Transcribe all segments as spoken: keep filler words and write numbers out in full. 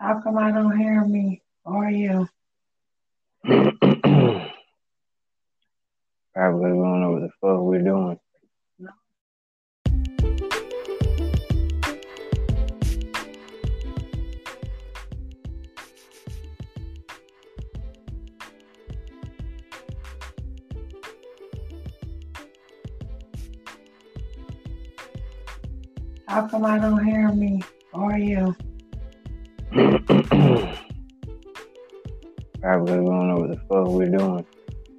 How come I don't hear me or you? Probably we don't know what the fuck we're doing. No. How come I don't hear me or you? Probably we don't know what the fuck we're doing.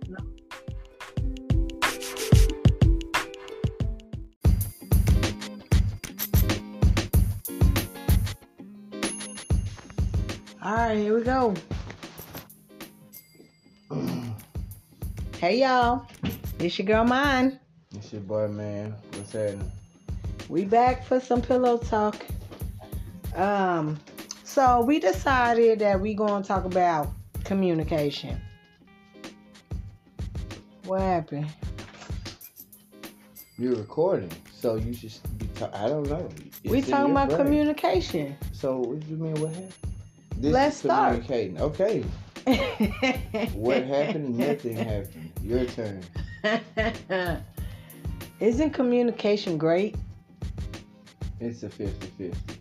No. All right, here we go. Hey, y'all. It's your girl, Mine. It's your boy, Man. What's happening? We back for some pillow talk. Um, so we decided that we gonna talk about communication. What happened? You're recording, so you should be talk- I don't know. It's we talking about brain. Communication. So what do you mean? What happened? This Let's is start. Okay. What happened? Nothing happened. Your turn. Isn't communication great? It's a fifty-fifty.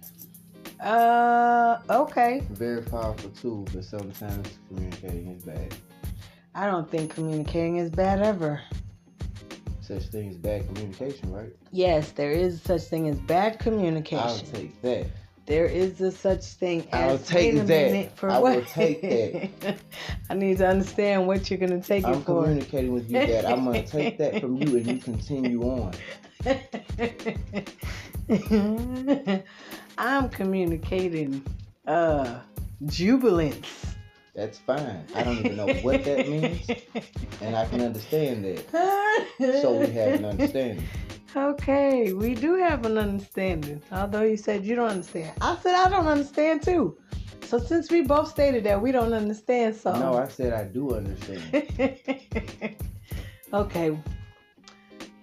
Uh, okay. Very powerful tool, but sometimes communicating is bad. I don't think communicating is bad ever. Such thing as bad communication, right? Yes, there is such thing as bad communication. I'll take that. There is a such thing as... I'll take wait a that. For I what? will take that. I need to understand what you're going to take I'm it for. I'm communicating with you that I'm going to take that from you and you continue on. I'm communicating uh, jubilance. That's fine. I don't even know what that means, and I can understand that. So we have an understanding. Okay, we do have an understanding. Although you said you don't understand, I said I don't understand too. So since we both stated that we don't understand, so no, I said I do understand. Okay,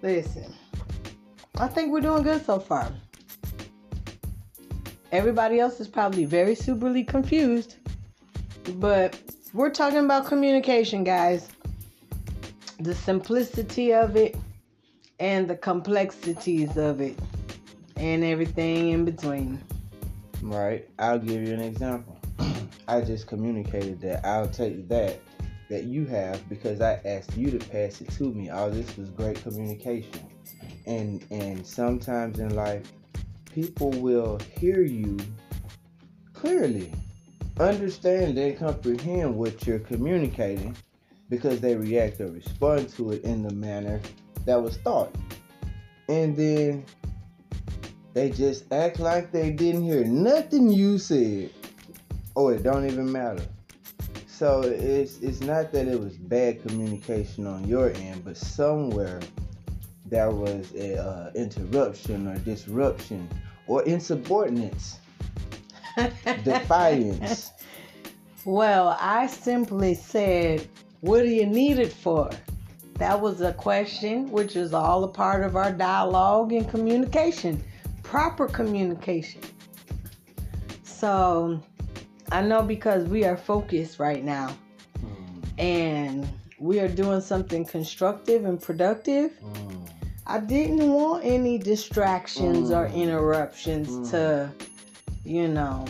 listen. I think we're doing good so far. Everybody else is probably very superly confused, but we're talking about communication, guys. The simplicity of it and the complexities of it and everything in between. Right. I'll give you an example. I just communicated that I'll take that that you have because I asked you to pass it to me. All this was great communication. And and sometimes in life, people will hear you clearly, understand and comprehend what you're communicating because they react or respond to it in the manner that was thought. And then they just act like they didn't hear nothing you said. Or it don't even matter. So it's it's not that it was bad communication on your end, but somewhere there was a uh, interruption or disruption or insubordinates, defiance. Well, I simply said, what do you need it for? That was a question, which is all a part of our dialogue and communication, proper communication. So I know because we are focused right now mm. and we are doing something constructive and productive. Mm. I didn't want any distractions mm. or interruptions mm. to, you know,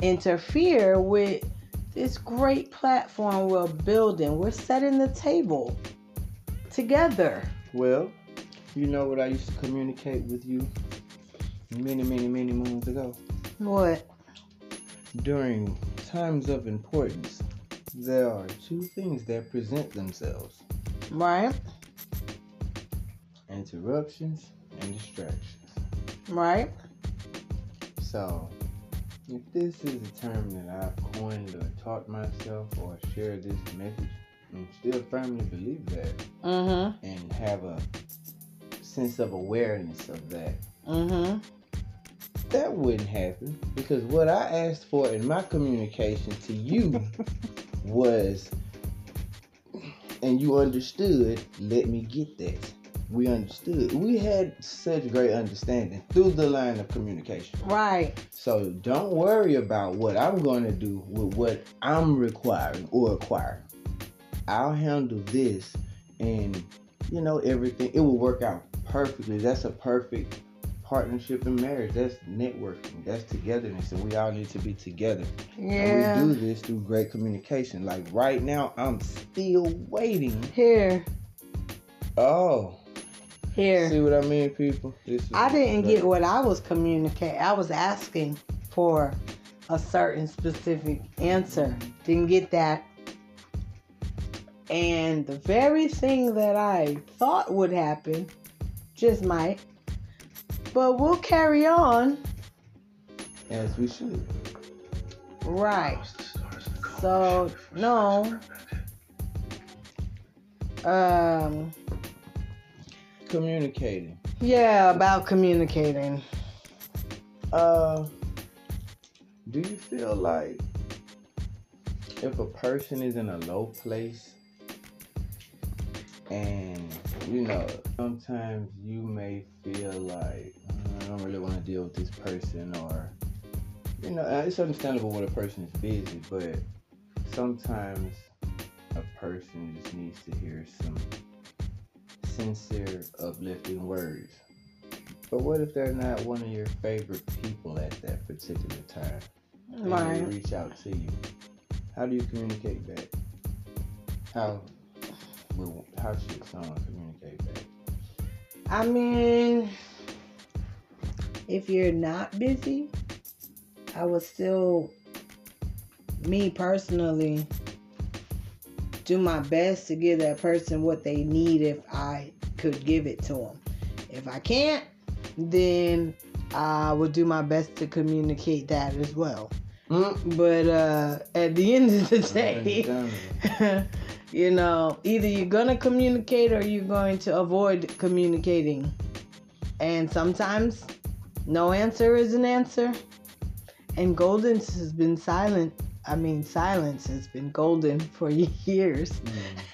interfere with this great platform we're building. We're setting the table together. Well, you know what I used to communicate with you many, many, many moons ago? What? During times of importance, there are two things that present themselves. Right. Interruptions and distractions. Right. So, if this is a term that I've coined or taught myself or shared this message and still firmly believe that mm-hmm. and have a sense of awareness of that, mm-hmm. that wouldn't happen because what I asked for in my communication to you was, and you understood, let me get that. we understood. We had such great understanding through the line of communication. Right. So don't worry about what I'm going to do with what I'm requiring or acquiring. I'll handle this, and, you know, everything, it will work out perfectly. That's a perfect partnership and marriage. That's networking. That's togetherness, and we all need to be together. Yeah. And we do this through great communication. Like right now, I'm still waiting. Here. Oh. Here. See what I mean, people? This is I didn't great. get what I was communicating. I was asking for a certain specific answer. Didn't get that. And the very thing that I thought would happen just might. But we'll carry on. As we should. Right. So, no. Um. Communicating. Yeah, about communicating. Uh. Do you feel like if a person is in a low place and, you know, sometimes you may feel like, I don't really want to deal with this person, or, you know, it's understandable when a person is busy, but sometimes a person just needs to hear some sincere, uplifting words. But what if they're not one of your favorite people at that particular time? Right. And they reach out to you. How do you communicate back? How, how should someone communicate back? I mean, if you're not busy, I would still, me personally, do my best to give that person what they need if I could give it to them. If I can't, then I would do my best to communicate that as well. Mm. But uh, at the end of the day, you know, either you're going to communicate or you're going to avoid communicating. And sometimes no answer is an answer. And golden has been silent. I mean, silence has been golden for years.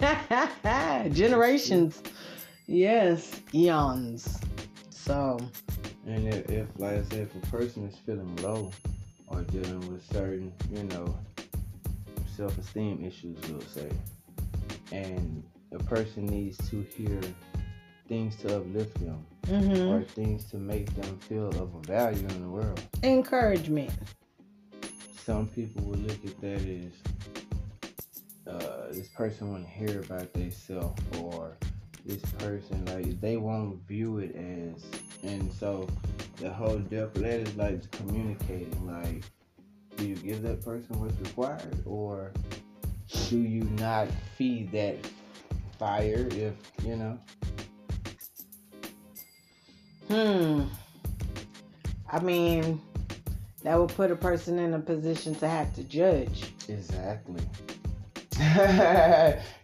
Mm. Generations. Yes. Eons. So. And if, if, like I said, if a person is feeling low or dealing with certain, you know, self-esteem issues, we'll say, and a person needs to hear things to uplift them, mm-hmm. or things to make them feel of a value in the world. Encouragement. Some people will look at that as uh, this person won't hear about themselves, or this person, like, they won't view it as, and so the whole depth of that is like communicating. Like, do you give that person what's required, or do you not feed that fire, if, you know? Hmm. I mean, that would put a person in a position to have to judge. Exactly.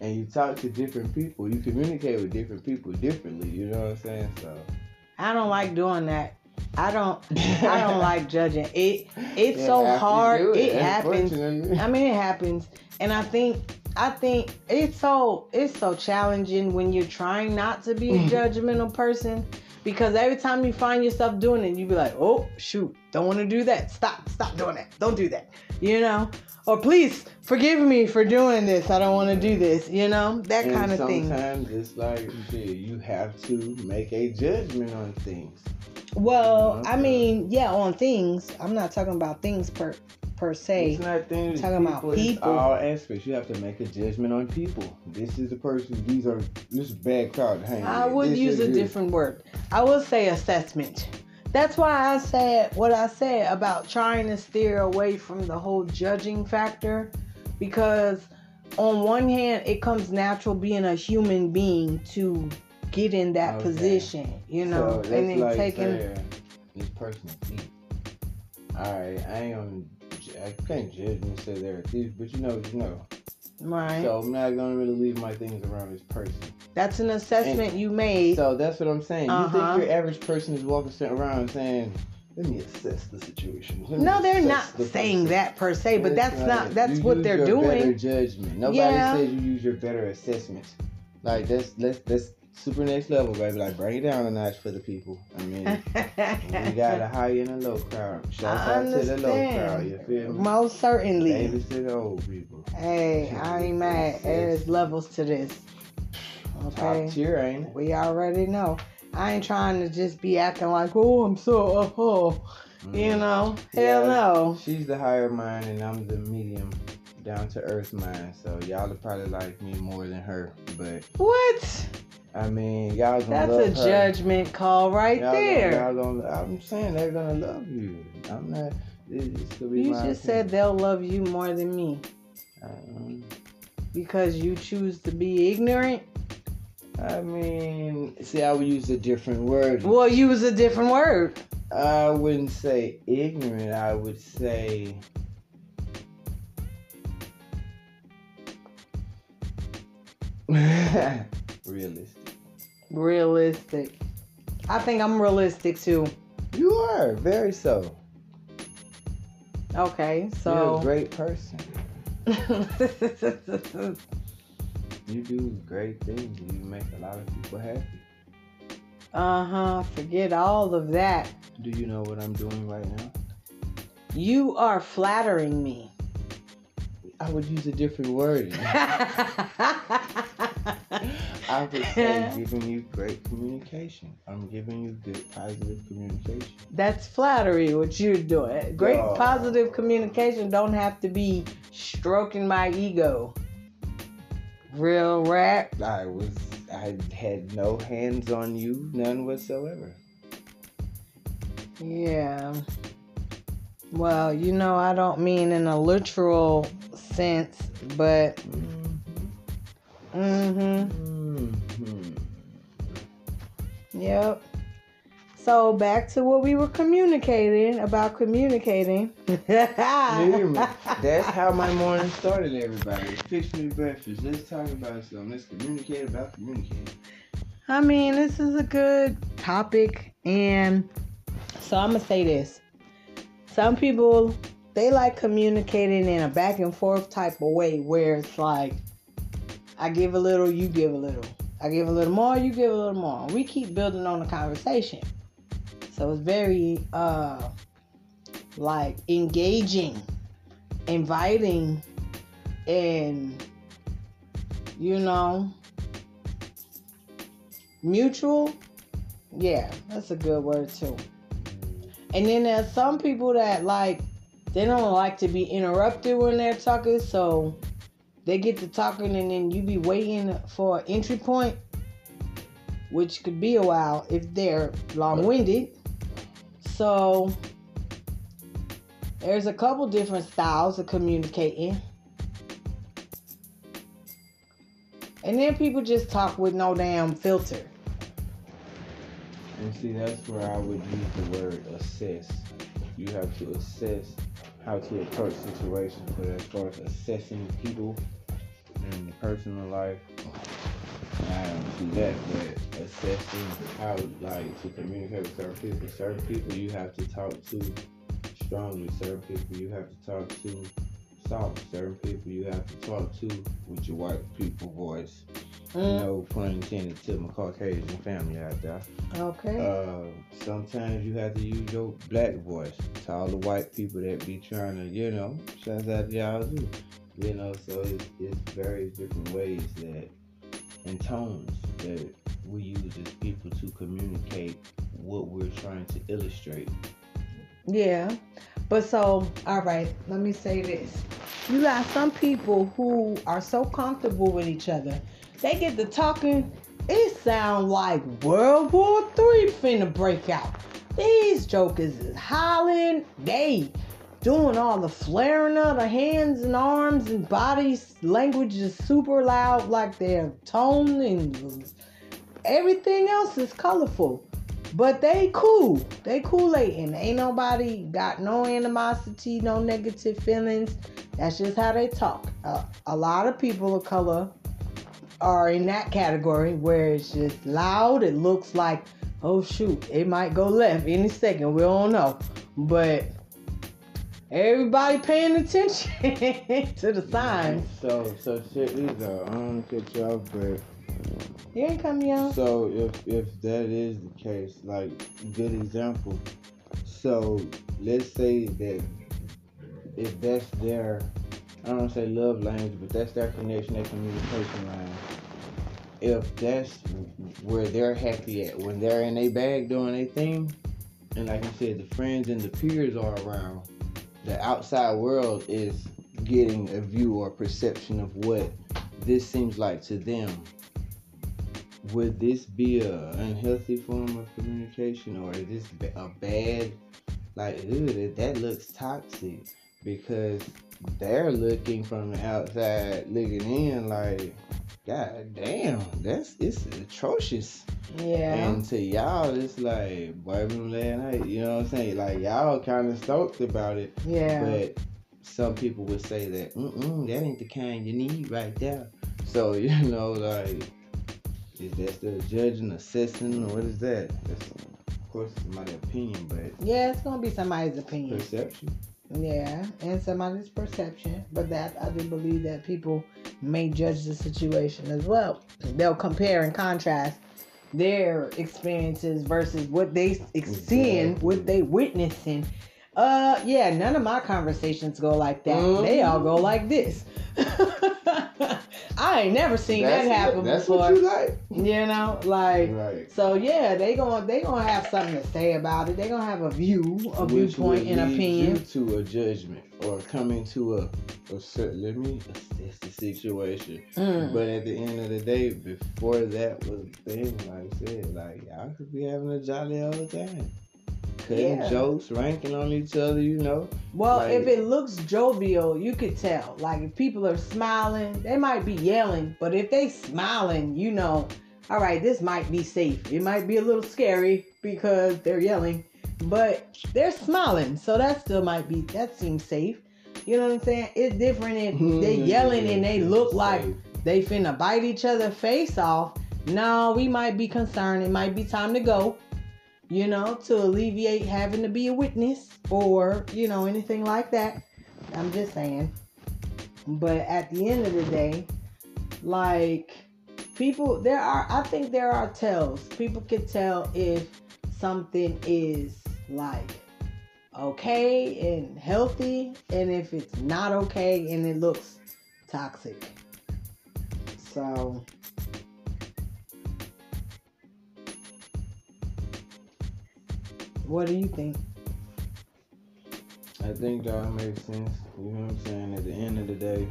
And you talk to different people. You communicate with different people differently. You know what I'm saying? So I don't like doing that. I don't. I don't like judging. It. It's yeah, so hard. It, it happens. I mean, it happens. And I think. I think it's so. It's so challenging when you're trying not to be a judgmental person, because every time you find yourself doing it, you be like, "Oh shoot, don't want to do that. Stop. Stop doing that. Don't do that." You know. Or please forgive me for doing this. I don't want to do this. You know, that and kind of thing. Sometimes it's like, you have to make a judgment on things. Well, I mean, yeah, on things. I'm not talking about things per per se. It's not things. I'm talking people, about people. It's all aspects. You have to make a judgment on people. This is the person. These are this is a bad crowd to hang with. I would this use a good. different word. I would say assessment. That's why I said what I said about trying to steer away from the whole judging factor, because on one hand, it comes natural being a human being to get in that okay. position, you know, so and then like taking saying, this person a thief. All right, I ain't gonna, I can't judge and say they're a thief, but you know, you know. Right. So I'm not gonna really leave my things around this person. That's an assessment and you made. So that's what I'm saying. Uh-huh. You think your average person is walking around saying, "Let me assess the situation." Let no, they're not the saying person. that per se, but that's, that's not. It. That's you what use they're your doing. Better judgment. Nobody yeah. says you use your better assessment. Like that's that's that's super next level, baby. Like, bring it down a notch for the people. I mean, we got a high and a low crowd. Shout out to the low crowd, you feel me? Most certainly. Baby to the old people. Hey, she I ain't mad. There's levels to this. Okay? Top tier, ain't it? We already know. I ain't trying to just be acting like, oh, I'm so up, oh. Mm. You know? Yeah, hell no. She's the higher mind and I'm the medium. Down to earth mind, so y'all would probably like me more than her, but what? I mean, y'all gonna love her. That's a judgment call right there. Y'all gonna, y'all gonna, I'm saying they're gonna love you. I'm not. It's gonna be you just said they'll love you more than me. Um, because you choose to be ignorant. I mean, see, I would use a different word. Well, use a different word. I wouldn't say ignorant. I would say. realistic realistic I think I'm realistic too. You are very so. Okay, so you're a great person. You do great things and you make a lot of people happy. Uh-huh forget all of that. Do you know what I'm doing right now? You are flattering me. I would use a different word. I would say giving you great communication. I'm giving you good, positive communication. That's flattery, what you're doing. Great, oh. Positive communication don't have to be stroking my ego. Real rap. I was, I had no hands on you, none whatsoever. Yeah. Well, you know, I don't mean in a literal sense, but... Mm-hmm. Mm-hmm. Mm-hmm. Yep. So, back to what we were communicating, about communicating. That's how my morning started, everybody. Fix me breakfast. Let's talk about something. Let's communicate about communicating. I mean, this is a good topic, and so I'm going to say this. Some people, they like communicating in a back and forth type of way where it's like, I give a little, you give a little. I give a little more, you give a little more. We keep building on the conversation. So it's very, uh, like, engaging, inviting, and, you know, mutual. Yeah, that's a good word, too. And then there's some people that, like, they don't like to be interrupted when they're talking, so they get to talking and then you be waiting for an entry point, which could be a while if they're long-winded. So there's a couple different styles of communicating. And then people just talk with no damn filter. And see, that's where I would use the word assess. You have to assess how to approach situations. But as far as assessing people in personal life, I don't see that. But assessing how, like, to communicate with certain people. Certain people you have to talk to strongly. Certain people you have to talk to soft. Certain people you have to talk to with your white people voice. Mm. No pun intended to my Caucasian family out there. Okay. Uh, sometimes you have to use your black voice to all the white people that be trying to, you know, shout out to y'all too. You know, so it's, it's various different ways that, and tones that we use as people to communicate what we're trying to illustrate. Yeah. But so, all right, let me say this. You got some people who are so comfortable with each other. They get to talking, it sound like World War Three finna break out. These jokers is hollering, they doing all the flaring of the hands and arms and bodies. Language is super loud, like their tone and everything else is colorful. But they cool, they Kool-Aiding. Ain't nobody got no animosity, no negative feelings. That's just how they talk. Uh, a lot of people of color are in that category where it's just loud. It looks like, oh shoot, it might go left any second. We don't know. But everybody paying attention to the signs. So, so shit, these are on, catch y'all, but Here it come, y'all. So if if that is the case, like, good example. So let's say that if that's their, I don't want to say love language, but that's their connection, their communication line. If that's where they're happy at, when they're in their bag doing their thing, and like you said, the friends and the peers are around, the outside world is getting a view or perception of what this seems like to them. Would this be a unhealthy form of communication, or is this a bad, like, ooh, that looks toxic? Because they're looking from the outside, looking in, like, God damn, that's it's atrocious. Yeah. And to y'all, it's like, boy, we last night, you know what I'm saying? Like, y'all kind of stoked about it. Yeah. But some people would say that, mm-mm, that ain't the kind you need right there. So, you know, like, is that still judging, assessing, or what is that? That's, of course, somebody's opinion, but... Yeah, it's going to be somebody's opinion. Perception. Yeah, and somebody's perception. But that, I do believe that people may judge the situation as well. They'll compare and contrast their experiences versus what they ex- seeing, what they witnessing. Uh, yeah, none of my conversations go like that. Mm-hmm. They all go like this. I ain't never seen that's that happen what, that's before. That's what you like. You know, like, right. So yeah, they gonna they gonna have something to say about it. They gonna have a view, a Which viewpoint, and opinion. Which would lead you to a judgment or coming to a, a certain, let me assess the situation. Mm. But at the end of the day, before that was the thing, like I said, like y'all could be having a jolly old time. Cutting yeah. jokes, ranking on each other, you know. Well, like, if it looks jovial, you could tell. Like, if people are smiling, they might be yelling. But if they smiling, you know, all right, this might be safe. It might be a little scary because they're yelling. But they're smiling, so that still might be, that seems safe. You know what I'm saying? It's different if they're yelling and they look like they finna bite each other face off. No, we might be concerned. It might be time to go. You know, to alleviate having to be a witness or, you know, anything like that. I'm just saying. But at the end of the day, like, people, there are, I think there are tells. People can tell if something is, like, okay and healthy, and if it's not okay and it looks toxic. So... what do you think? I think that makes sense. You know what I'm saying? At the end of the day,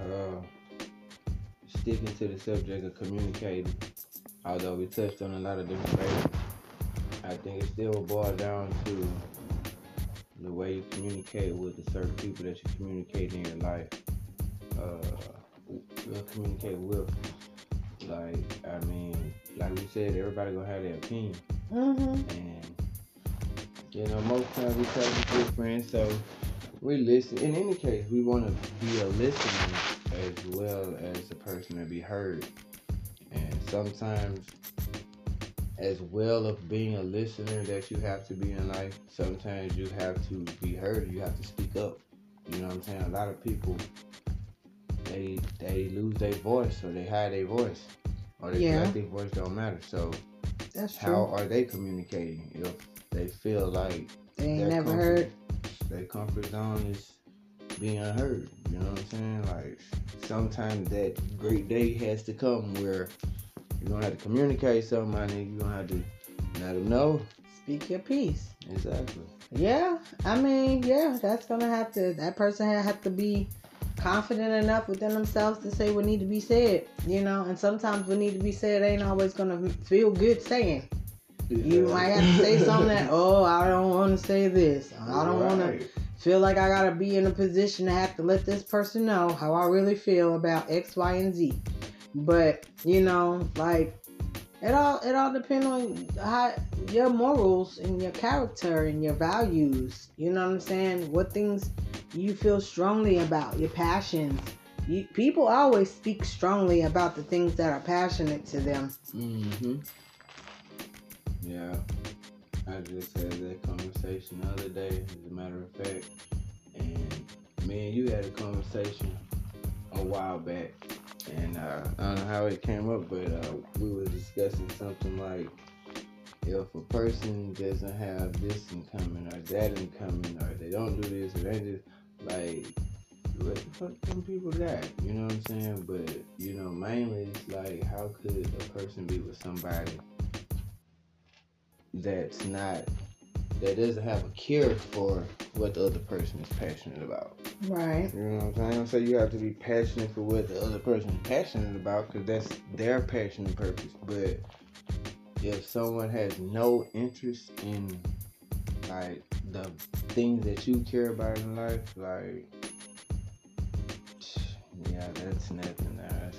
uh, sticking to the subject of communicating, although we touched on a lot of different ways, I think it still boils down to the way you communicate with the certain people that you communicate in your life. Uh, communicate with. Like, I mean, like we said, everybody gonna have their opinion. Mm-hmm. And you know, most times we talk to good friends, so we listen. In any case, we want to be a listener as well as a person to be heard. And sometimes, as well as being a listener that you have to be in life, sometimes you have to be heard. You have to speak up. You know what I'm saying? A lot of people, they they lose their voice or they hide their voice. Or they yeah. feel like their voice don't matter. So that's true. How are they communicating? If they feel like they ain't never comfort, heard. Their comfort zone is being heard. You know what I'm saying? Like, sometimes that great day has to come where you're gonna have to communicate something, my nigga. You're gonna have to let them know. Speak your piece. Exactly. Yeah, I mean, yeah, that's gonna have to. That person have to be confident enough within themselves to say what need to be said. You know, and sometimes what need to be said ain't always gonna feel good saying. You might have to say something that, oh, I don't want to say this. I don't right. want to feel like I got to be in a position to have to let this person know how I really feel about X, Y, and Z. But, you know, like, it all it all depends on how your morals and your character and your values. You know what I'm saying? What things you feel strongly about, your passions. You, people always speak strongly about the things that are passionate to them. Mm-hmm. Yeah, I just had that conversation the other day, as a matter of fact, and me and you had a conversation a while back, and uh, I don't know how it came up, but uh, we were discussing something like, if a person doesn't have this in common or that in common, or they don't do this, or they just, like, what the fuck them people got? You know what I'm saying? But, you know, mainly it's like, how could a person be with somebody that's not, that doesn't have a cure for what the other person is passionate about? Right. You know what I'm saying? So you have to be passionate for what the other person is passionate about, because that's their passion and purpose. But if someone has no interest in, like, the things that you care about in life, like, yeah, that's nothing. That's,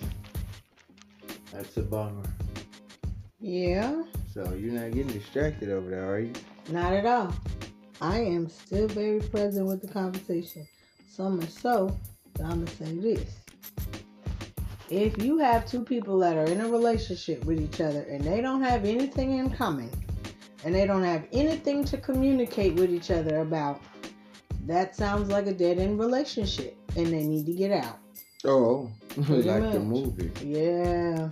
that's a bummer. Yeah. So you're not getting distracted over there, are you? Not at all. I am still very present with the conversation. So much so that I'm going to say this. If you have two people that are in a relationship with each other and they don't have anything in common and they don't have anything to communicate with each other about, that sounds like a dead-end relationship and they need to get out. Oh, pretty like much. The movie. Yeah.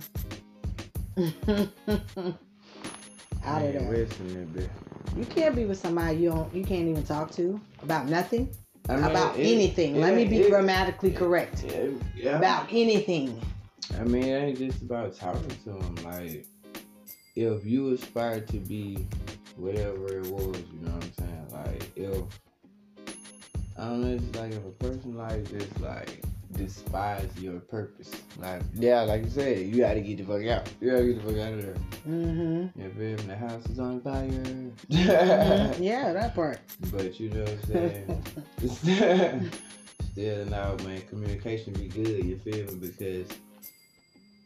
Out of there. You can't be with somebody you don't, you can't even talk to about nothing. I mean, about it, anything. It, Let me be it, grammatically correct. It, yeah. About anything. I mean, it ain't just about talking to them. Like, if you aspire to be whatever it was, you know what I'm saying? Like, if, I don't know, it's like if a person like this, like, despise your purpose. Like, yeah, like you said, you gotta get the fuck out. You gotta get the fuck out of there. Mm-hmm. Yeah, babe, the house is on fire. Mm-hmm. Yeah, that part. But you know what I'm saying? Still, now, man, communication be good, you feel me? Because,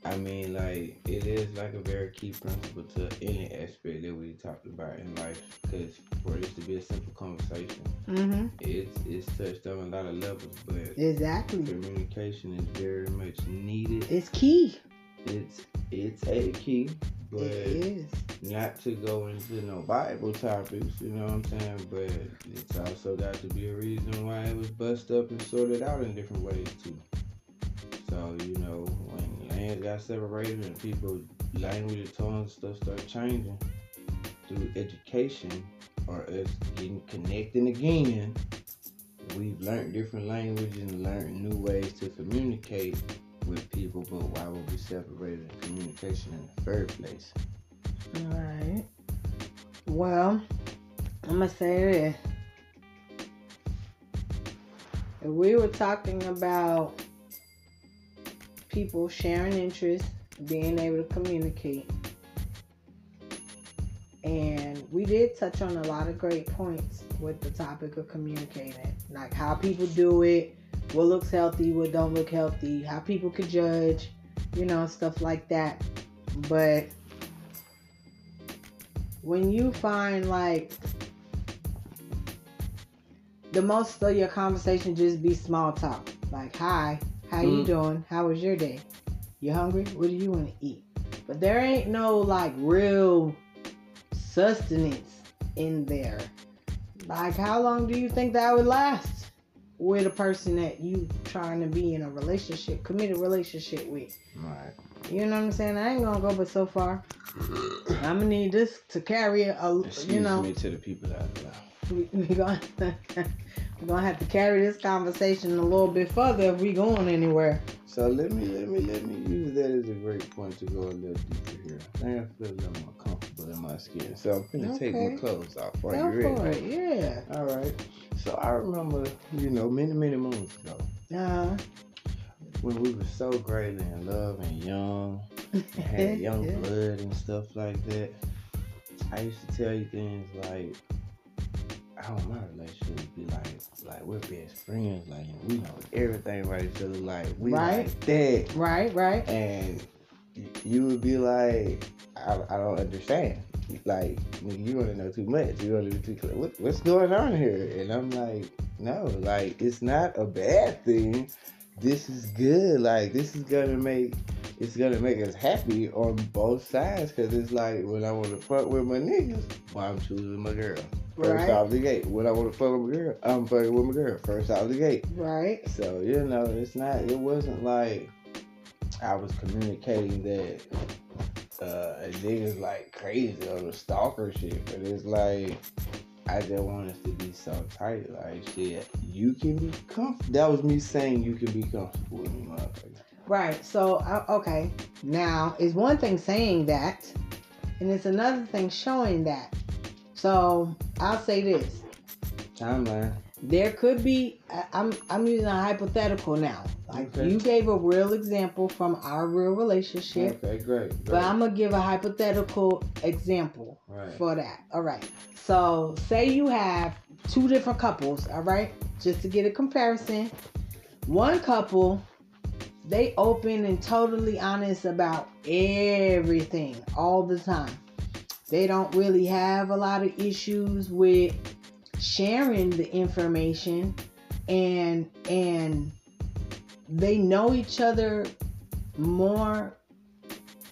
I mean, like, it is like a very key principle to any aspect that we talked about in life. Because for this to be a simple conversation, mm-hmm. it's it's touched on a lot of levels, but exactly, communication is very much needed. It's key. It's it's a key, but it is. Not to go into no Bible topics, you know what I'm saying? But it's also got to be a reason why it was bust up and sorted out in different ways too. So, you know, when lands got separated and people, language and tongues stuff start changing through education or us getting connecting again, we've learned different languages and learned new ways to communicate with people, but why were we separated in communication in the first place? All right. Well, I'm going to say this. If we were talking about people sharing interests, being able to communicate. And we did touch on a lot of great points with the topic of communicating. Like how people do it, what looks healthy, what don't look healthy, how people could judge, you know, stuff like that. But when you find like the most of your conversation just be small talk. Like, hi. How you mm. doing? How was your day? You hungry? What do you want to eat? But there ain't no, like, real sustenance in there. Like, how long do you think that would last with a person that you trying to be in a relationship, committed relationship with? Right. You know what I'm saying? I ain't going to go but so far. I'm going to need this to carry a, Excuse you know. me to the people out there. We're we going We're gonna have to carry this conversation a little bit further if we going anywhere. So let me let me let me use that as a great point to go a little deeper here. I think I feel a little more comfortable in my skin, so I'm gonna okay. take my clothes off. Are go you for ready? It. Yeah. All right. So I remember, you know, many many months ago, uh-huh. when we were so greatly in love and young, and had young yeah. blood and stuff like that. I used to tell you things like, I want my relationship to be like, like we're best friends, like we know everything about each other, like we right. like that, right, right. And you would be like, I, I don't understand, like you want to know too much, you want to do too what, what's going on here? And I'm like, no, like it's not a bad thing. This is good, like this is gonna make. It's going to make us happy on both sides, because it's like, when I want to fuck with my niggas, well, I'm choosing my girl. First right. off the gate. When I want to fuck with my girl, I'm fucking with my girl. First off the gate. Right. So, you know, it's not, it wasn't like, I was communicating that uh, a nigga's like crazy on the stalker shit, but it's like, I just want us to be so tight, like shit, you can be comfortable. That was me saying you can be comfortable with me, motherfucker. Right, so, uh, okay, now, it's one thing saying that, and it's another thing showing that. So, I'll say this. Timeline. There could be, I'm I'm using a hypothetical now. Like, okay. You gave a real example from our real relationship. Okay, great. great. But I'm going to give a hypothetical example right. for that. All right. So, say you have two different couples, all right? Just to get a comparison. One couple, they open and totally honest about everything all the time. They don't really have a lot of issues with sharing the information, and and they know each other more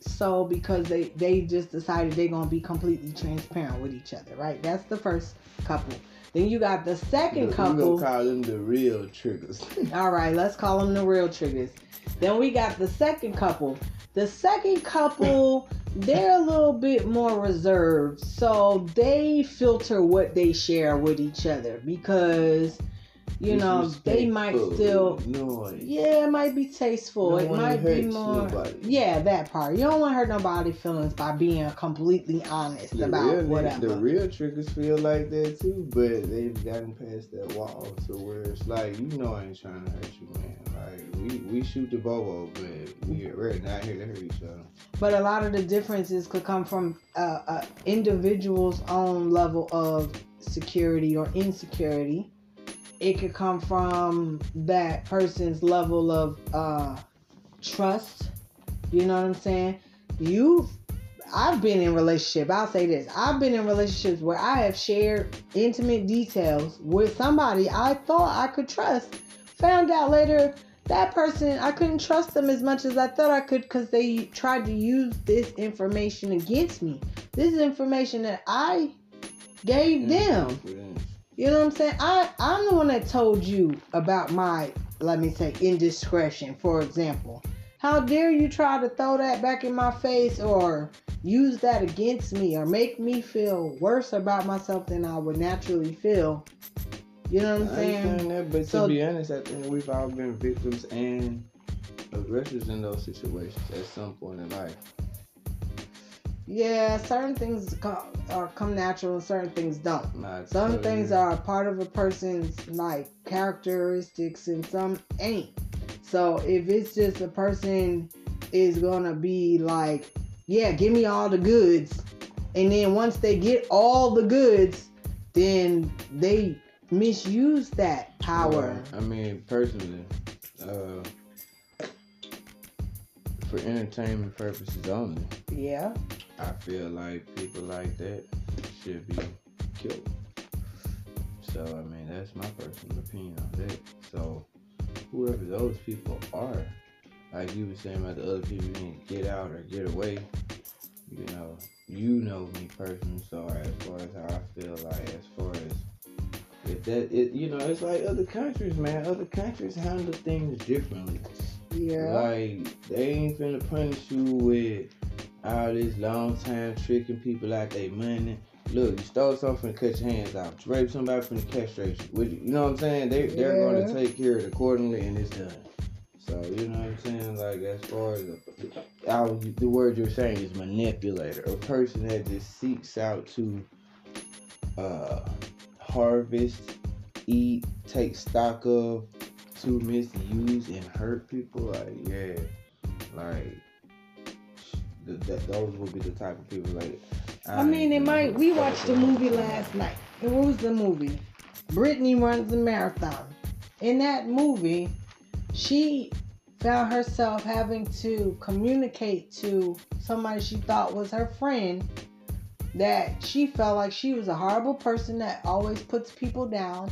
so because they they just decided they're gonna be completely transparent with each other, right? That's the first couple. Then you got the second couple. We're gonna call them the real triggers. All right, let's call them the real triggers. Then we got the second couple. The second couple, they're a little bit more reserved. So they filter what they share with each other because, you it's know, they might still... Noise. Yeah, it might be tasteful. No it might be more... Nobody. Yeah, that part. You don't want to hurt nobody's feelings by being completely honest the about real, whatever. The real triggers feel like that too, but they've gotten past that wall to where it's like, you know I ain't trying to hurt you, man. Like, we, we shoot the bobo, but we, we're not here to hurt each other. But a lot of the differences could come from uh, uh, individual's own level of security or insecurity. It could come from that person's level of uh, trust. You know what I'm saying? You've, I've been in relationships. I'll say this. I've been in relationships where I have shared intimate details with somebody I thought I could trust. Found out later that person, I couldn't trust them as much as I thought I could because they tried to use this information against me. This is information that I gave them. You know what I'm saying? I, I'm the one that told you about my, let me say, indiscretion, for example. How dare you try to throw that back in my face or use that against me or make me feel worse about myself than I would naturally feel. You know what I'm saying? I ain't saying that, but so, to be honest, I think we've all been victims and aggressors in those situations at some point in life. Yeah, certain things come, are come natural and certain things don't. Not some totally. Things are part of a person's like characteristics and some ain't. So if it's just a person is gonna be like, yeah, give me all the goods, and then once they get all the goods, then they misuse that power. Well, I mean, personally, uh, for entertainment purposes only. Yeah. I feel like people like that should be killed. So, I mean, that's my personal opinion on that. So, whoever those people are, like you were saying about the other people you need to get out or get away, you know, you know me personally, so as far as how I feel like, as far as If that, it, you know, it's like other countries, man. Other countries handle things differently. Yeah. Like, they ain't finna punish you with all this long time tricking people out their money. Look, you stole something, cut your hands off. You raped somebody, finna castrate you. You know what I'm saying? They, they're yeah. going to take care of it accordingly, and it's done. So, you know what I'm saying? Like, as far as the, I, the word you're saying is manipulator. A person that just seeks out to... uh. harvest, eat, take stock of, to misuse and hurt people, like, yeah, like, th- th- those would be the type of people, like, I, I mean, it might, we watched the movie last night, and what was the movie? Brittany Runs a Marathon. In that movie, she found herself having to communicate to somebody she thought was her friend, that she felt like she was a horrible person that always puts people down,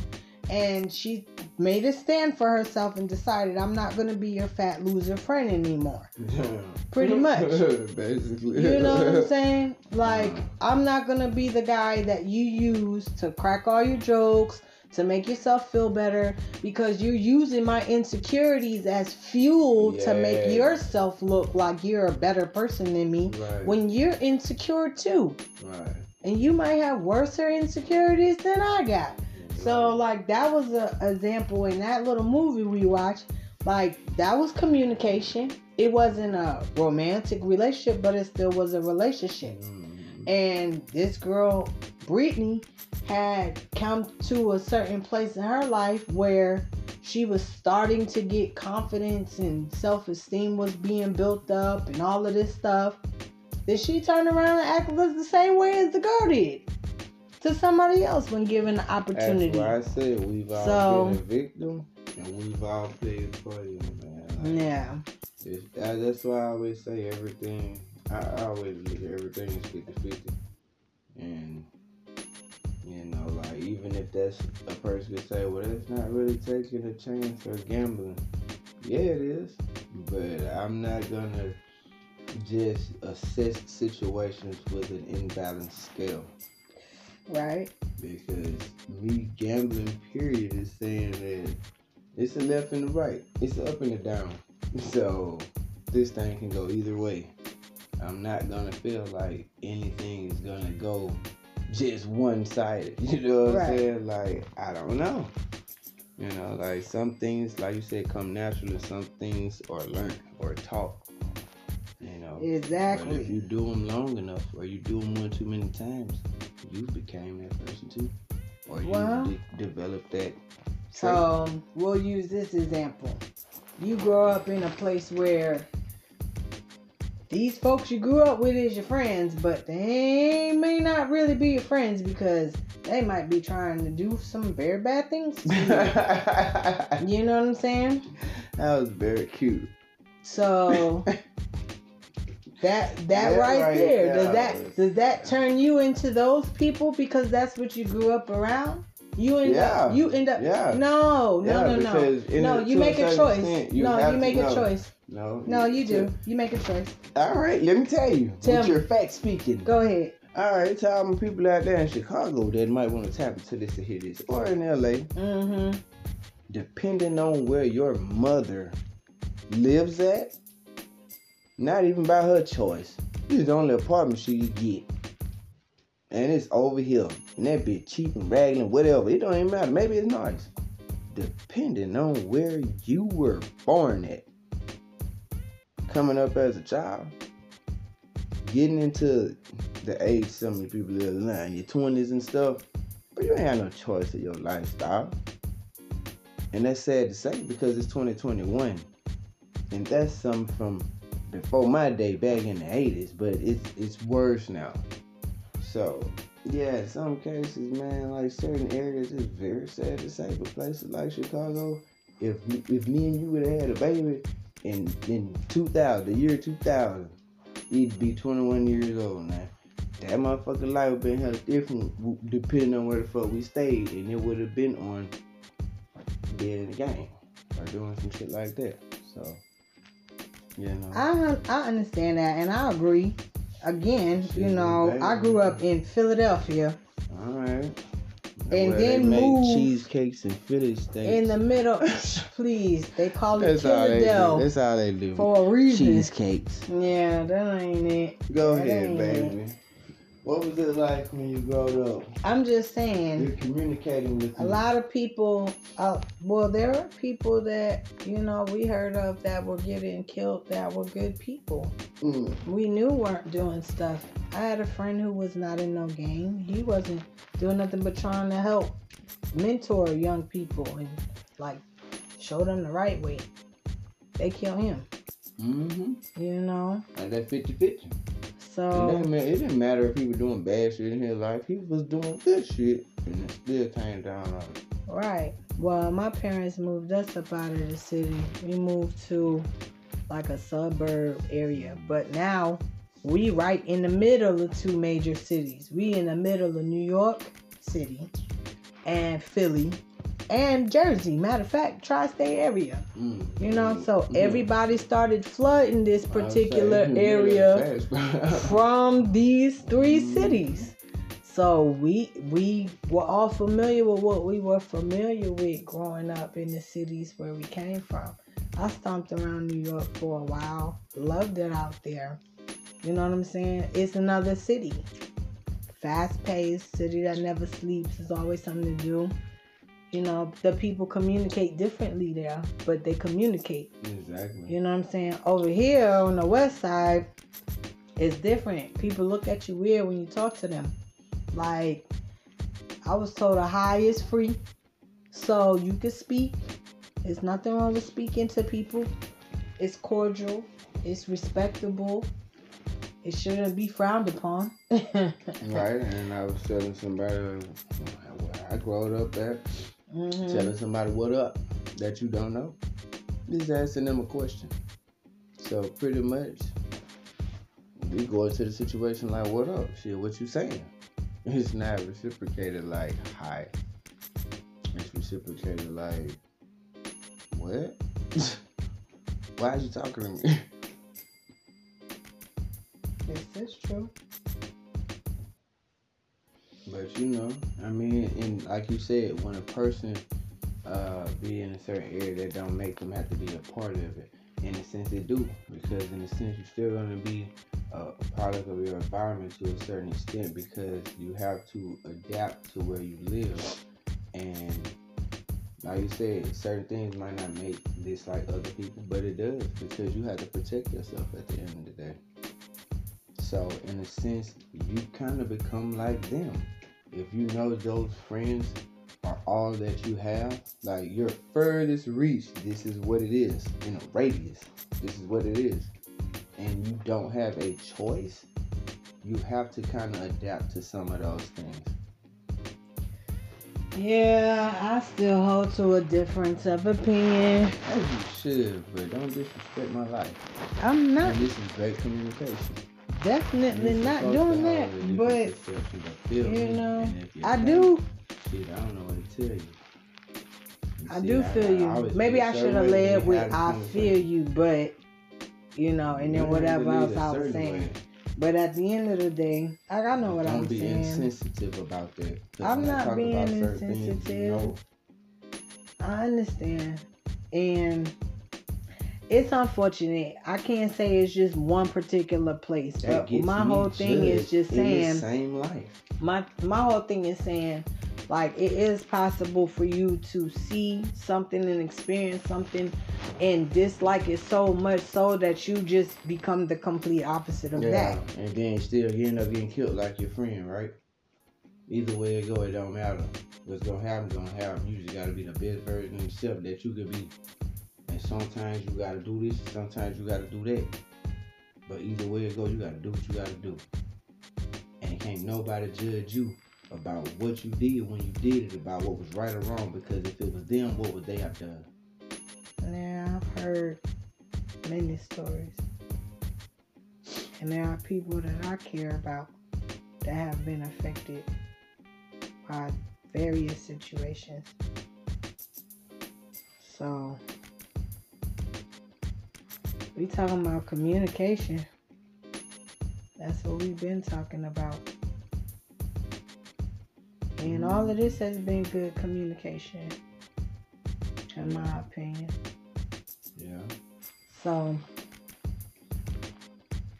and she made a stand for herself and decided, I'm not going to be your fat loser friend anymore. Yeah. Pretty much. Basically. You know what I'm saying? Like, I'm not going to be the guy that you use to crack all your jokes, to make yourself feel better, because you're using my insecurities as fuel yeah. to make yourself look like you're a better person than me right. when you're insecure too. Right. And you might have worse insecurities than I got. So, like, that was an example in that little movie we watched. Like, that was communication. It wasn't a romantic relationship, but it still was a relationship. Mm-hmm. And this girl, Brittany, had come to a certain place in her life where she was starting to get confidence and self-esteem was being built up and all of this stuff. Then she turned around and acted the same way as the girl did to somebody else when given the opportunity. That's what I said. We've all so, been a victim, and we've all played for you, man. Like, yeah. It's, that's why I always say everything. I, I always look at everything is fifty-fifty. And, you know, like, even if that's a person could say, well, that's not really taking a chance or gambling. Yeah, it is. But I'm not going to just assess situations with an imbalanced scale. Right. Because me gambling, period, is saying that it's a left and a right. It's an up and a down. So this thing can go either way. I'm not going to feel like anything is going to go just one-sided. You know what right. I'm saying? Like, I don't know. You know, like some things, like you said, come natural, and some things are learned or taught. You know, exactly. But if you do them long enough or you do them one too many times, you became that person too, or you well, de- developed that trait. Um, we'll use this example. You grow up in a place where these folks you grew up with is your friends, but they may not really be your friends because they might be trying to do some very bad things to you. You know what I'm saying? That was very cute. So... That that yeah, right, right there, does that does that turn you into those people because that's what you grew up around? You end yeah. up you end up yeah. no, yeah, no, no, no. No, you make a choice. You no, you make to, a no. choice. No. No, you do. You make a choice. All right, let me tell you. Tell with me. Your fact speaking. Go ahead. All right, tell my people out there in Chicago that might want to tap into this to hear this. Or in L A. Mm-hmm. Depending on where your mother lives at. Not even by her choice. This is the only apartment she could get. And it's over here. And that bitch cheap and ragging, whatever. It don't even matter. Maybe it's nice. Depending on where you were born at. Coming up as a child. Getting into the age some of the people live now, in your twenties and stuff. But you ain't have no choice of your lifestyle. And that's sad to say because it's twenty twenty-one. And that's something from... before my day, back in the eighties, but it's it's worse now. So, yeah, some cases, man, like certain areas, it's very sad to say, but places like Chicago, if if me and you would have had a baby in in two thousand, the year two thousand, he'd be twenty-one years old now. That motherfucking life would have been held different depending on where the fuck we stayed, and it would have been on being in the game or doing some shit like that. So. Yeah, no. I I understand that, and I agree. Again, she's you know, baby. I grew up in Philadelphia. All right. And well, then they moved. Make cheesecakes and Philly steaks. In the middle, please. They call it Philadelphia. That's how they do. For a reason. Cheesecakes. Yeah, that ain't it. Go that ahead, baby. It. What was it like when you grew up? I'm just saying. You're communicating with me. A lot of people, uh, well, there are people that, you know, we heard of that were getting killed that were good people. Mm. We knew weren't doing stuff. I had a friend who was not in no game. He wasn't doing nothing but trying to help mentor young people and, like, show them the right way. They killed him. Mm-hmm. You know? And that fifty-fifty. So, and that, it didn't matter if he was doing bad shit in his life. He was doing good shit, and it still came down on it. Right. Well, my parents moved us up out of the city. We moved to, like, a suburb area. But now, we right in the middle of two major cities. We in the middle of New York City and Philly and Jersey. Matter of fact, tri-state area. Mm, you know, mm, so mm. everybody started flooding this particular area from these three mm. cities. So we we were all familiar with what we were familiar with growing up in the cities where we came from. I stomped around New York for a while, loved it out there. You know what I'm saying? It's another city. Fast-paced, city that never sleeps. There's always something to do. You know, the people communicate differently there, but they communicate. Exactly. You know what I'm saying? Over here on the west side, it's different. People look at you weird when you talk to them. Like, I was told a high is free, so you can speak. There's nothing wrong with speaking to people. It's cordial. It's respectable. It shouldn't be frowned upon. Right, and I was telling somebody where I grew up at, mm-hmm. telling somebody what up that you don't know, just asking them a question. So pretty much, we go into the situation like, what up? Shit, what you saying? It's not reciprocated like, hi. It's reciprocated like, what? Why are you talking to me? Yes, that's true. But you know, I mean, and like you said, when a person uh, be in a certain area, that don't make them have to be a part of it. In a sense, they do, because in a sense, you're still going to be a, a product of your environment to a certain extent, because you have to adapt to where you live. And like you said, certain things might not make this like other people, but it does, because you have to protect yourself at the end of the day. So, in a sense, you kind of become like them. If you know those friends are all that you have, like your furthest reach, this is what it is. In a radius, this is what it is. And you don't have a choice. You have to kind of adapt to some of those things. Yeah, I still hold to a difference of opinion. As you should, but don't disrespect my life. I'm not. And this is great communication. Definitely not doing that, but you know, I do. Shit, I don't know what to tell you. I do feel you. Maybe I should have led with "I feel you," but you know, and then whatever else I was saying. But at the end of the day, like, I know what I'm saying. Don't be insensitive about that. I'm not being insensitive. I understand, and it's unfortunate. I can't say it's just one particular place. But my whole thing is just saying, same life. My my whole thing is saying, like, it is possible for you to see something and experience something and dislike it so much so that you just become the complete opposite of yeah, that. And then still you end up getting killed like your friend, right? Either way it go, it don't matter. What's gonna happen is gonna happen. You just gotta be the best version of yourself that you could be. And sometimes you gotta do this, sometimes you gotta do that. But either way it goes, you gotta do what you gotta do. And can't nobody judge you about what you did when you did it, about what was right or wrong, because if it was them, what would they have done? Now, I've heard many stories. And there are people that I care about that have been affected by various situations. So we talking about communication. That's what we've been talking about. And all of this has been good communication, in my opinion. Yeah. So.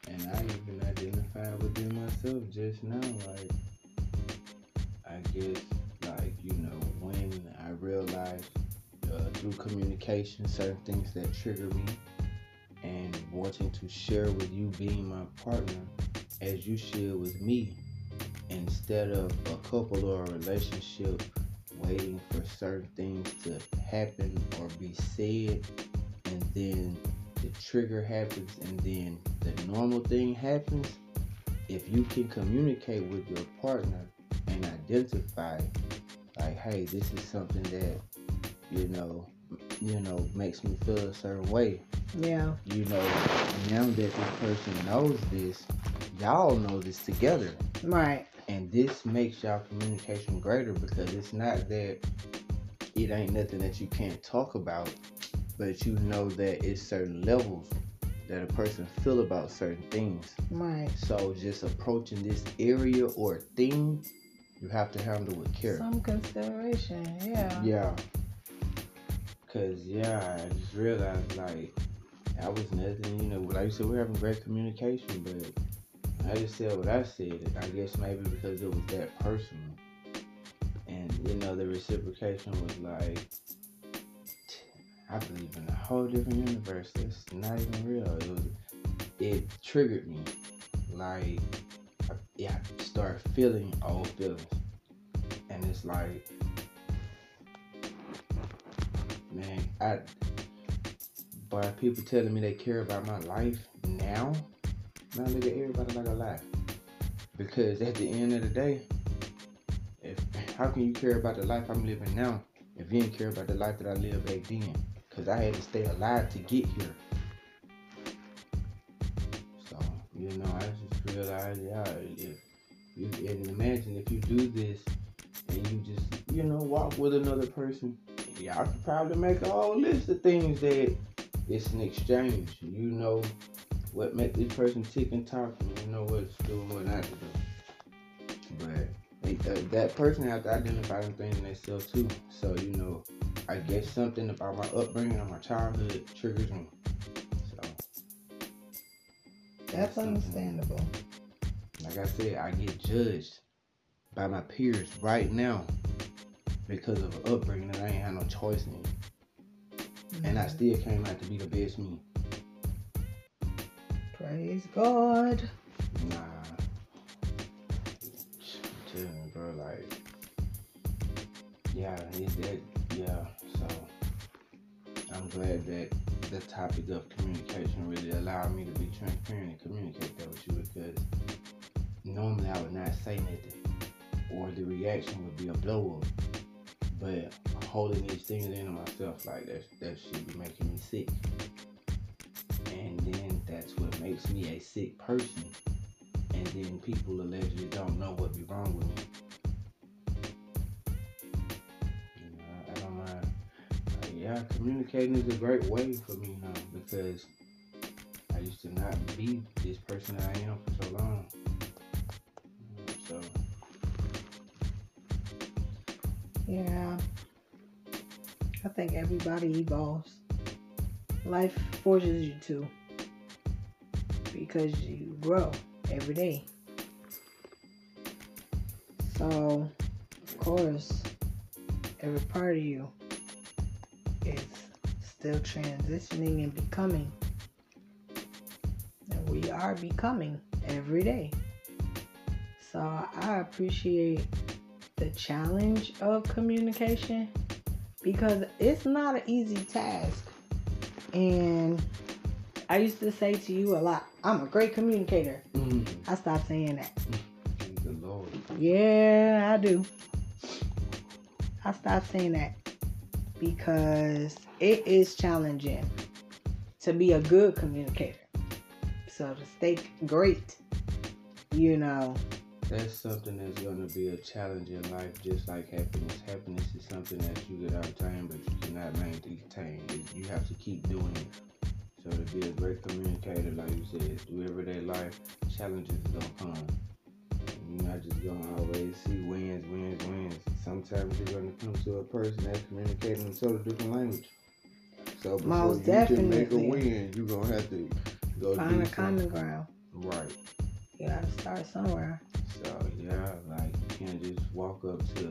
And I even identified with it myself just now. Like, I guess, like, you know, when I realized uh, through communication, certain things that trigger me, and wanting to share with you being my partner as you shared with me, instead of a couple or a relationship waiting for certain things to happen or be said, and then the trigger happens and then the normal thing happens. If you can communicate with your partner and identify like, hey, this is something that, you know, you know, makes me feel a certain way. Yeah. You know, now that this person knows this, y'all know this together. Right. And this makes y'all communication greater, because it's not that it ain't nothing that you can't talk about, but you know that it's certain levels that a person feel about certain things. Right. So just approaching this area or thing you have to handle with care. Some consideration, yeah. Yeah. Cause yeah, I just realized like I was nothing, you know. Like you said, we're having great communication, but I just said what I said. I guess maybe because it was that personal, and you know, the reciprocation was like, I believe in a whole different universe. That's not even real. It was, it triggered me. Like, I, yeah, I started feeling old feelings, and it's like, man, I. By people telling me they care about my life now, now look at everybody like a lie. Because at the end of the day, if how can you care about the life I'm living now if you didn't care about the life that I lived back then? Because I had to stay alive to get here. So, you know, I just realized, yeah, if you, and imagine if you do this and you just, you know, walk with another person, y'all could probably make a whole list of things that it's an exchange. You know what makes this person tick and talk, and you know what's doing, what not to do. But they, uh, that person has to identify them things in themselves too. So, you know, I guess something about my upbringing or my childhood triggers me. So that's, that's understandable. Like I said, I get judged by my peers right now because of an upbringing that I ain't had no choice in. And I still came out to be the best me. Praise God. Nah. I'm telling you, bro, like, yeah, it's that, yeah. So, I'm glad that the topic of communication really allowed me to be transparent and communicate that with you, because normally I would not say nothing, or the reaction would be a blow up. But holding these things into myself, like that, that should be making me sick. And then that's what makes me a sick person. And then people allegedly don't know what be wrong with me. You know, I, I don't mind. Like, yeah, communicating is a great way for me now, because I used to not be this person that I am for so long. So. Yeah, I think everybody evolves. Life forces you to, because you grow every day. So, of course, every part of you is still transitioning and becoming. And we are becoming every day. So I appreciate the challenge of communication, because it's not an easy task. And I used to say to you a lot, I'm a great communicator. Mm-hmm. I stopped saying that. Thank the Lord. Yeah, I do. I stopped saying that because it is challenging to be a good communicator. So to stay great, you know, that's something that's going to be a challenge in life, just like happiness. Happiness is something that you could obtain, but you cannot maintain. You have to keep doing it. So to be a great communicator, like you said, through everyday life, challenges is going to come. And you're not just going to always see wins, wins, wins. Sometimes you're going to come to a person that's communicating in a totally different language. So before Most you definitely. can make a win, you're going to have to go find a common ground. Right. You got to start somewhere. So, yeah, like, you can't just walk up to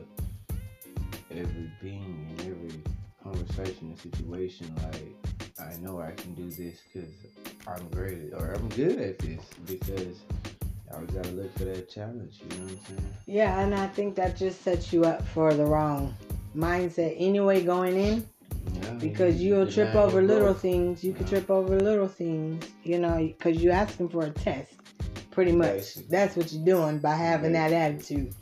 every being and every conversation and situation like, I know I can do this because I'm great, or I'm good at this, because I always got to look for that challenge, you know what I'm saying? Yeah, and I think that just sets you up for the wrong mindset anyway going in, yeah, because you you'll trip over little growth. things. You yeah. could trip over little things, you know, because you're asking for a test. Pretty much. Basically. That's what you're doing by having Basically. that attitude.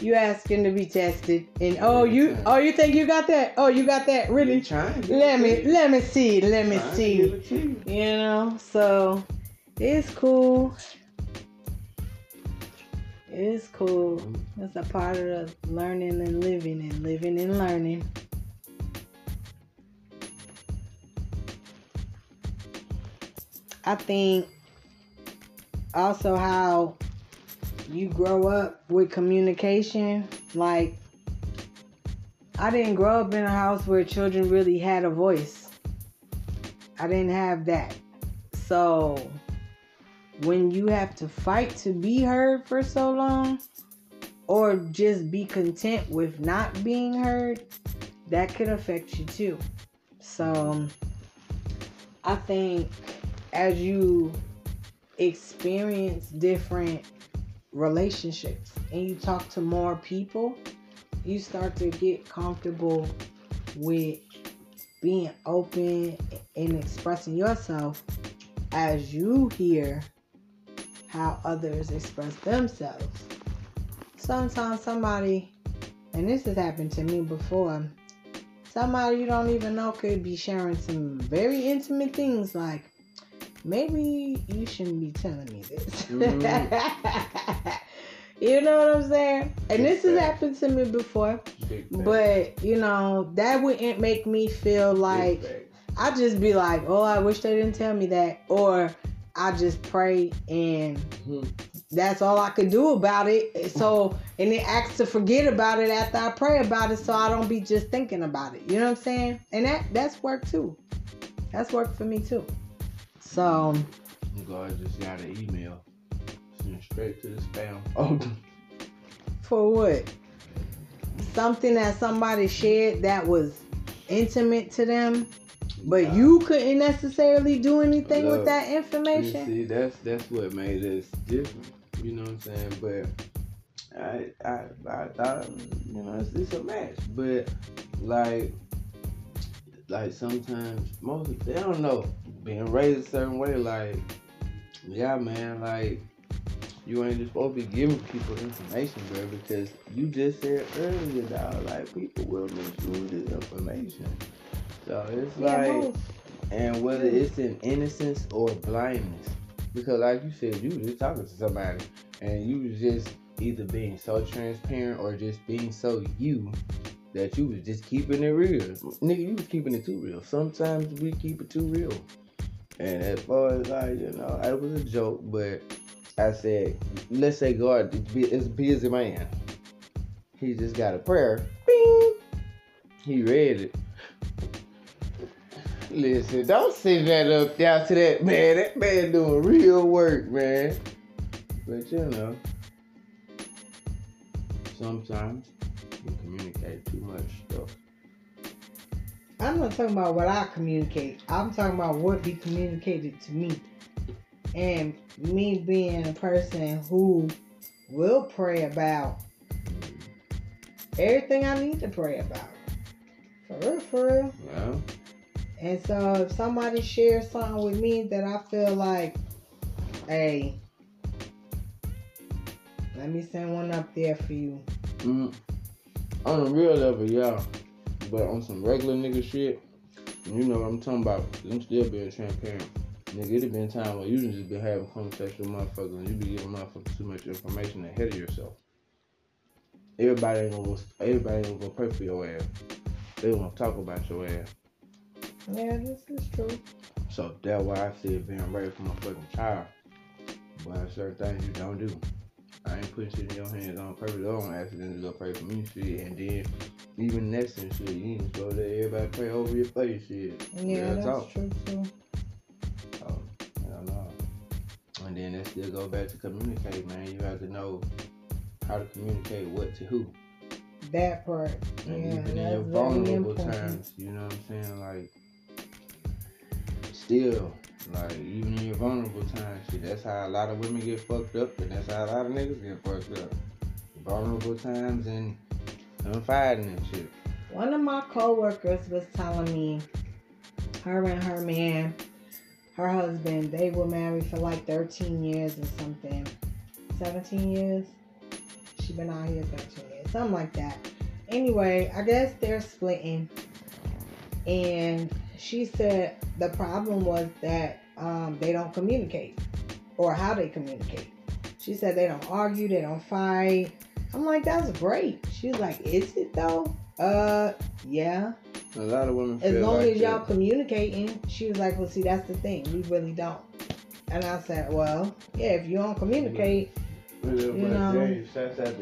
You asking to be tested, and oh, you, oh, you think you got that? Oh, you got that? Really? Trying to let me, let me see, let me see. You know, so it's cool. It's cool. It's a part of the learning and living and living and learning. I think. Also, how you grow up with communication. Like, I didn't grow up in a house where children really had a voice. I didn't have that. So when you have to fight to be heard for so long, or just be content with not being heard, that could affect you too. So I think as you experience different relationships and you talk to more people, you start to get comfortable with being open and expressing yourself as you hear how others express themselves. Sometimes somebody, and this has happened to me before, somebody you don't even know could be sharing some very intimate things, like, maybe you shouldn't be telling me this. Mm-hmm. You know what I'm saying? And this has happened to me before. But, you know, that wouldn't make me feel like, I'd just be like, oh, I wish they didn't tell me that. Or I just pray and mm-hmm. that's all I could do about it. So, and it asks to forget about it after I pray about it, so I don't be just thinking about it. You know what I'm saying? And that that's work too. That's work for me too. So I'm glad I just got an email. Sent straight to the spam. Oh. For what? Something that somebody shared that was intimate to them, but nah. you couldn't necessarily do anything Look, with that information. You see, that's that's what made us different. You know what I'm saying? But I I I thought, you know, it's, it's a match. But like like sometimes most they don't know. Being raised a certain way, like, yeah, man, like, you ain't just supposed to be giving people information, bro, because you just said earlier, dog, like, people will misuse this information. So it's yeah, like, both. And whether it's in innocence or blindness, because like you said, you just talking to somebody, and you was just either being so transparent or just being so you, that you was just keeping it real. Nigga, you was keeping it too real. Sometimes we keep it too real. And as far as I, you know, it was a joke, but I said, let's say God is a busy man. He just got a prayer. Bing! He read it. Listen, don't send that up there to that man. That man doing real work, man. But, you know, sometimes you communicate too much stuff. I'm not talking about what I communicate. I'm talking about what be communicated to me. And me being a person who will pray about everything I need to pray about. For real, for real. Yeah. And so if somebody shares something with me that I feel like, hey, let me send one up there for you. Mm-hmm. On a real level, y'all, but on some regular nigga shit, you know what I'm talking about. I'm still being transparent. Nigga, it have been time where you just been having conversations with motherfuckers and you be giving motherfuckers too much information ahead of yourself. Everybody ain't gonna, everybody ain't gonna pray for your ass. They gonna talk about your ass. Yeah, this is true. So that's why I see it being right from a fucking child. But certain things you don't do. I ain't putting shit in your hands on purpose or on accident to go pray for me shit, and then even next and shit, you ain't supposed to let everybody pray over your face shit. Yeah, Real that's talk. true too. So, I don't know. And then that still go back to communicate, man. You have to know how to communicate what to who. That part. And yeah, even in your vulnerable times, you know what I'm saying? Like, still. Like, even in your vulnerable time, shit, that's how a lot of women get fucked up, and that's how a lot of niggas get fucked up. Vulnerable times and confiding and shit. One of my coworkers was telling me her and her man, her husband, they were married for like thirteen years or something. seventeen years? She been out here thirteen years, something like that. Anyway, I guess they're splitting. And she said the problem was that um, they don't communicate, or how they communicate. She said they don't argue, they don't fight. I'm like, that's great. She's like, is it though? Uh, yeah. A lot of women feel As long like as y'all that. communicating. She was like, well, see, that's the thing. We really don't. And I said, well, yeah, if you don't communicate, You know,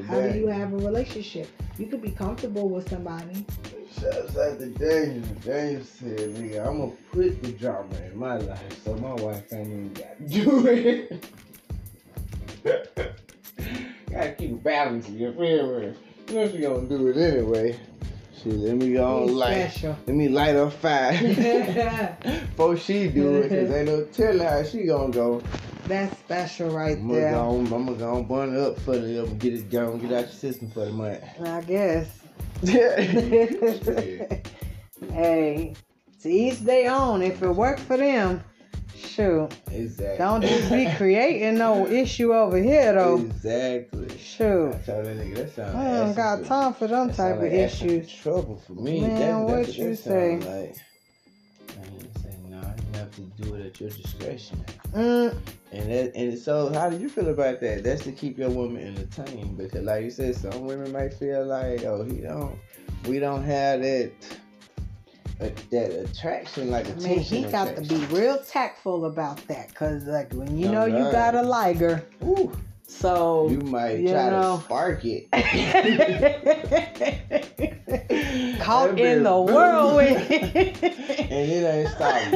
how do you have a relationship? You could be comfortable with somebody. Shots at the danger. Daniel said, nigga, I'm going to put the drama in my life so my wife ain't even got to do it. Gotta keep a balance, you feel me? You know she going to do it anyway. She let me go on light. Special. Let me light her fire. Before she do it, because ain't no telling how she going to go. That's special right I'm there. Gonna go, I'm going to go burn it up for the up and get it done. Get out your system for the month. I guess. Hey, to each their own. If it worked for them, shoot. Exactly. Don't just be creating no issue over here, though. Exactly. Shoot. I told that nigga, that sound I don't got time for them that type of like issues. Trouble for me. Man, that, what that, you that say? Like, I mean, say no, nah, you have to do it at your discretion. Mm. And that, and so, how do you feel about that? That's to keep your woman entertained, because, like you said, some women might feel like, oh, he don't, we don't have that, uh, that attraction, like attention. I mean, he got to be real tactful about that, because, like, when you know you got a liger, ooh, so you might you try know. to spark it. Caught in the whirlwind, and it ain't stopped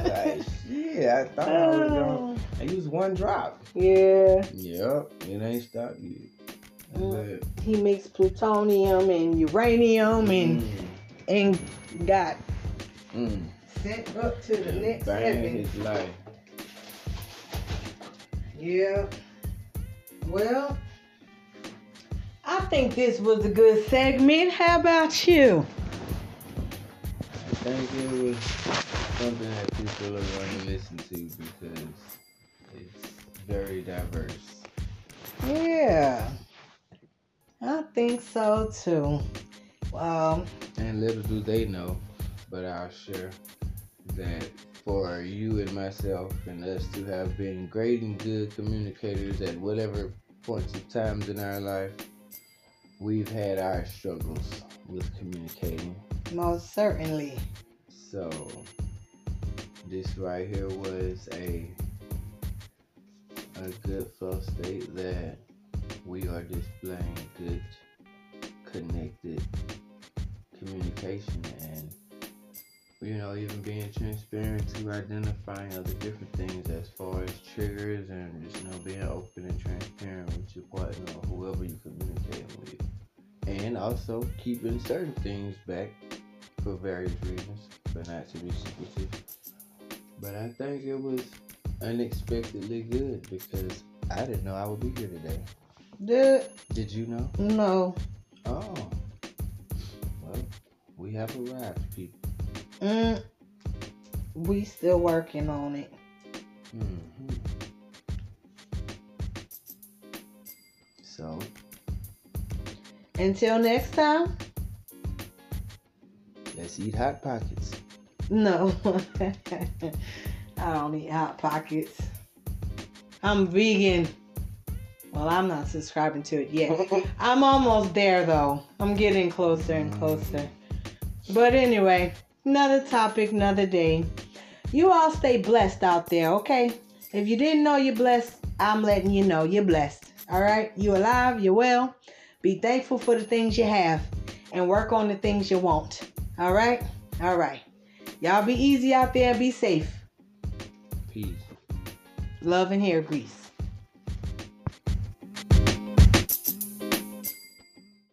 yet. Like, yeah, I thought I was going to use one drop. Yeah. Yep, it ain't stopped yet. Mm. He makes plutonium and uranium mm. and and got mm. sent up to the and next heaven. His life. Yeah. Well, I think this was a good segment. How about you? I think it was something that people are going to listen to because it's very diverse. Yeah, I think so too. Um, and little do they know, but I'll share that for you and myself and us to have been great and good communicators at whatever points of times in our life, we've had our struggles with communicating. Most certainly. So this right here was a a good flow state that we are displaying good connected communication, and you know, even being transparent to identifying other different things as far as triggers, and just, you know, being open and transparent with your partner or whoever you communicate with, and also keeping certain things back for various reasons, but not to be secretive. But I think it was unexpectedly good because I didn't know I would be here today. Did Did you know? No. Oh. Well, we have arrived, people. Mm. We still working on it. Mm-hmm. So. Until next time. Let's eat Hot Pockets. No, I don't eat Hot Pockets. I'm vegan. Well, I'm not subscribing to it yet. I'm almost there, though. I'm getting closer and closer. But anyway, another topic, another day. You all stay blessed out there, okay? If you didn't know you're blessed, I'm letting you know you're blessed. All right? You're alive. You're well. Be thankful for the things you have and work on the things you want. All right? All right. Y'all be easy out there and be safe. Peace. Love and hair grease.